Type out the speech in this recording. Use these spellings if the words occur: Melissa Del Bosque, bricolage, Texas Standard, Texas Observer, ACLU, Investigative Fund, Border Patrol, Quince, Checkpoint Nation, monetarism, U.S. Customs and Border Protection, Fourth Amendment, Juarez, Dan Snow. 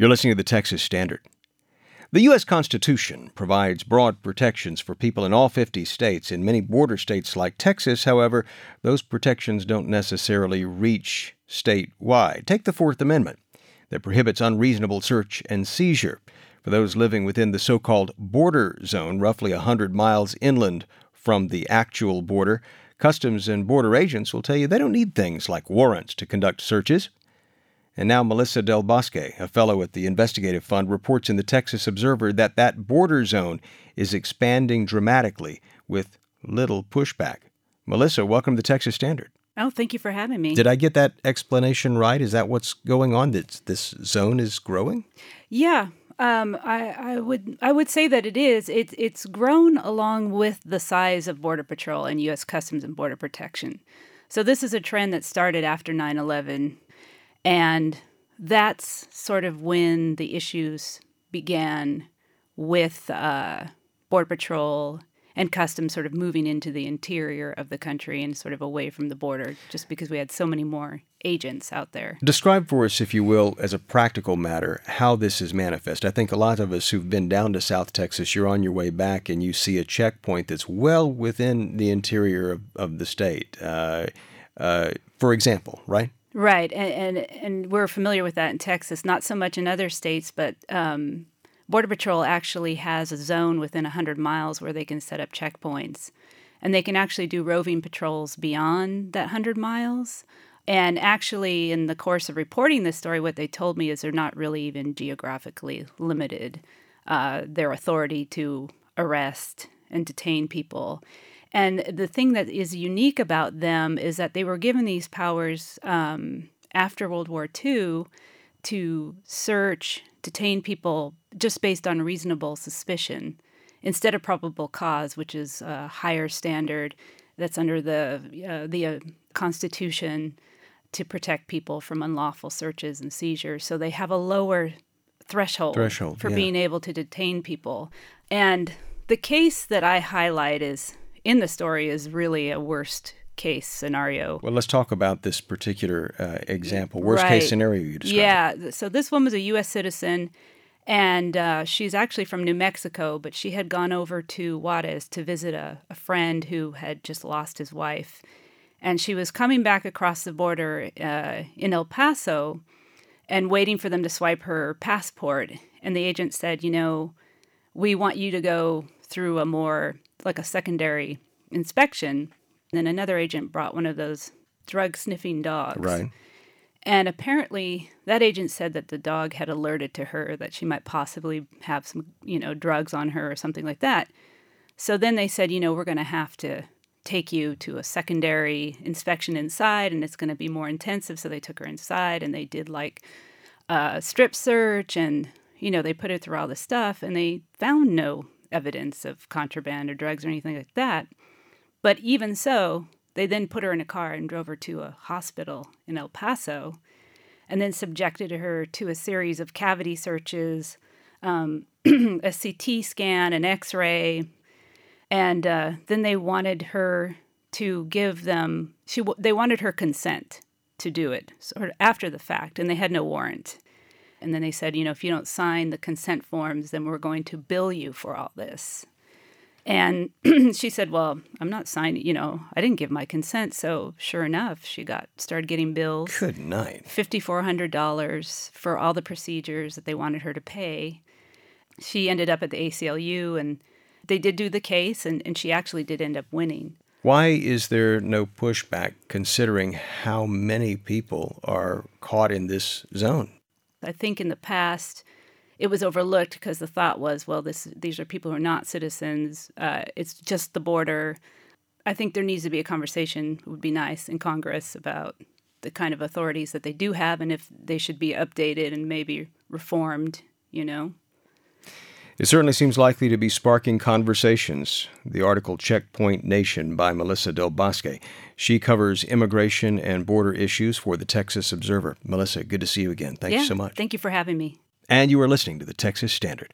You're listening to the Texas Standard. The U.S. Constitution provides broad protections for people in all 50 states. In many border states like Texas, however, those protections don't necessarily reach statewide. Take the Fourth Amendment that prohibits unreasonable search and seizure for those living within the so-called border zone, roughly 100 miles inland from the actual border. Customs and border agents will tell you they don't need things like warrants to conduct searches. And now Melissa Del Bosque, a fellow at the Investigative Fund, reports in the Texas Observer that that border zone is expanding dramatically with little pushback. Melissa, welcome to the Texas Standard. Oh, thank you for having me. Did I get that explanation right? Is that what's going on, that this zone is growing? Yeah. I would say that it is. It's grown along with the size of Border Patrol and U.S. Customs and Border Protection. So this is a trend that started after 9/11. And that's sort of when the issues began with Border Patrol and Customs sort of moving into the interior of the country and sort of away from the border, just because we had so many more agents out there. Describe for us, if you will, as a practical matter, how this is manifest. I think a lot of us who've been down to South Texas, you're on your way back and you see a checkpoint that's well within the interior of the state, for example, right? Right, and we're familiar with that in Texas, not so much in other states, but Border Patrol actually has a zone within 100 miles where they can set up checkpoints. And they can actually do roving patrols beyond that 100 miles. And actually, in the course of reporting this story, what they told me is they're not really even geographically limited, their authority to arrest and detain people. And the thing that is unique about them is that they were given these powers after World War II to search, detain people just based on reasonable suspicion instead of probable cause, which is a higher standard that's under the Constitution to protect people from unlawful searches and seizures. So they have a lower threshold for being able to detain people. And the case that I highlight in the story is really a worst case scenario. Well, let's talk about this particular example. Worst case scenario you described. Yeah. So this woman was a U.S. citizen, and she's actually from New Mexico, but she had gone over to Juarez to visit a friend who had just lost his wife. And she was coming back across the border in El Paso and waiting for them to swipe her passport. And the agent said, you know, we want you to go through a secondary inspection. And then another agent brought one of those drug-sniffing dogs. Right. And apparently that agent said that the dog had alerted to her that she might possibly have some, drugs on her or something like that. So then they said, we're going to have to take you to a secondary inspection inside, and it's going to be more intensive. So they took her inside, and they did a strip search, and, they put her through all this stuff, and they found no evidence of contraband or drugs or anything like that. But even so, they then put her in a car and drove her to a hospital in El Paso and then subjected her to a series of cavity searches, a CT scan, an x-ray, and then they wanted her to give them, they wanted her consent to do it sort of after the fact, and they had no warrant. And then they said, if you don't sign the consent forms, then we're going to bill you for all this. And she said, well, I'm not signing, I didn't give my consent. So sure enough, she started getting bills. Good night. $5,400 for all the procedures that they wanted her to pay. She ended up at the ACLU, and they did do the case, and she actually did end up winning. Why is there no pushback considering how many people are caught in this zone? I think in the past, it was overlooked because the thought was, well, these are people who are not citizens. It's just the border. I think there needs to be a conversation, it would be nice, in Congress about the kind of authorities that they do have and if they should be updated and maybe reformed, It certainly seems likely to be sparking conversations. The article Checkpoint Nation by Melissa Del Bosque. She covers immigration and border issues for the Texas Observer. Melissa, good to see you again. Thank you so much. Thank you for having me. And you are listening to the Texas Standard.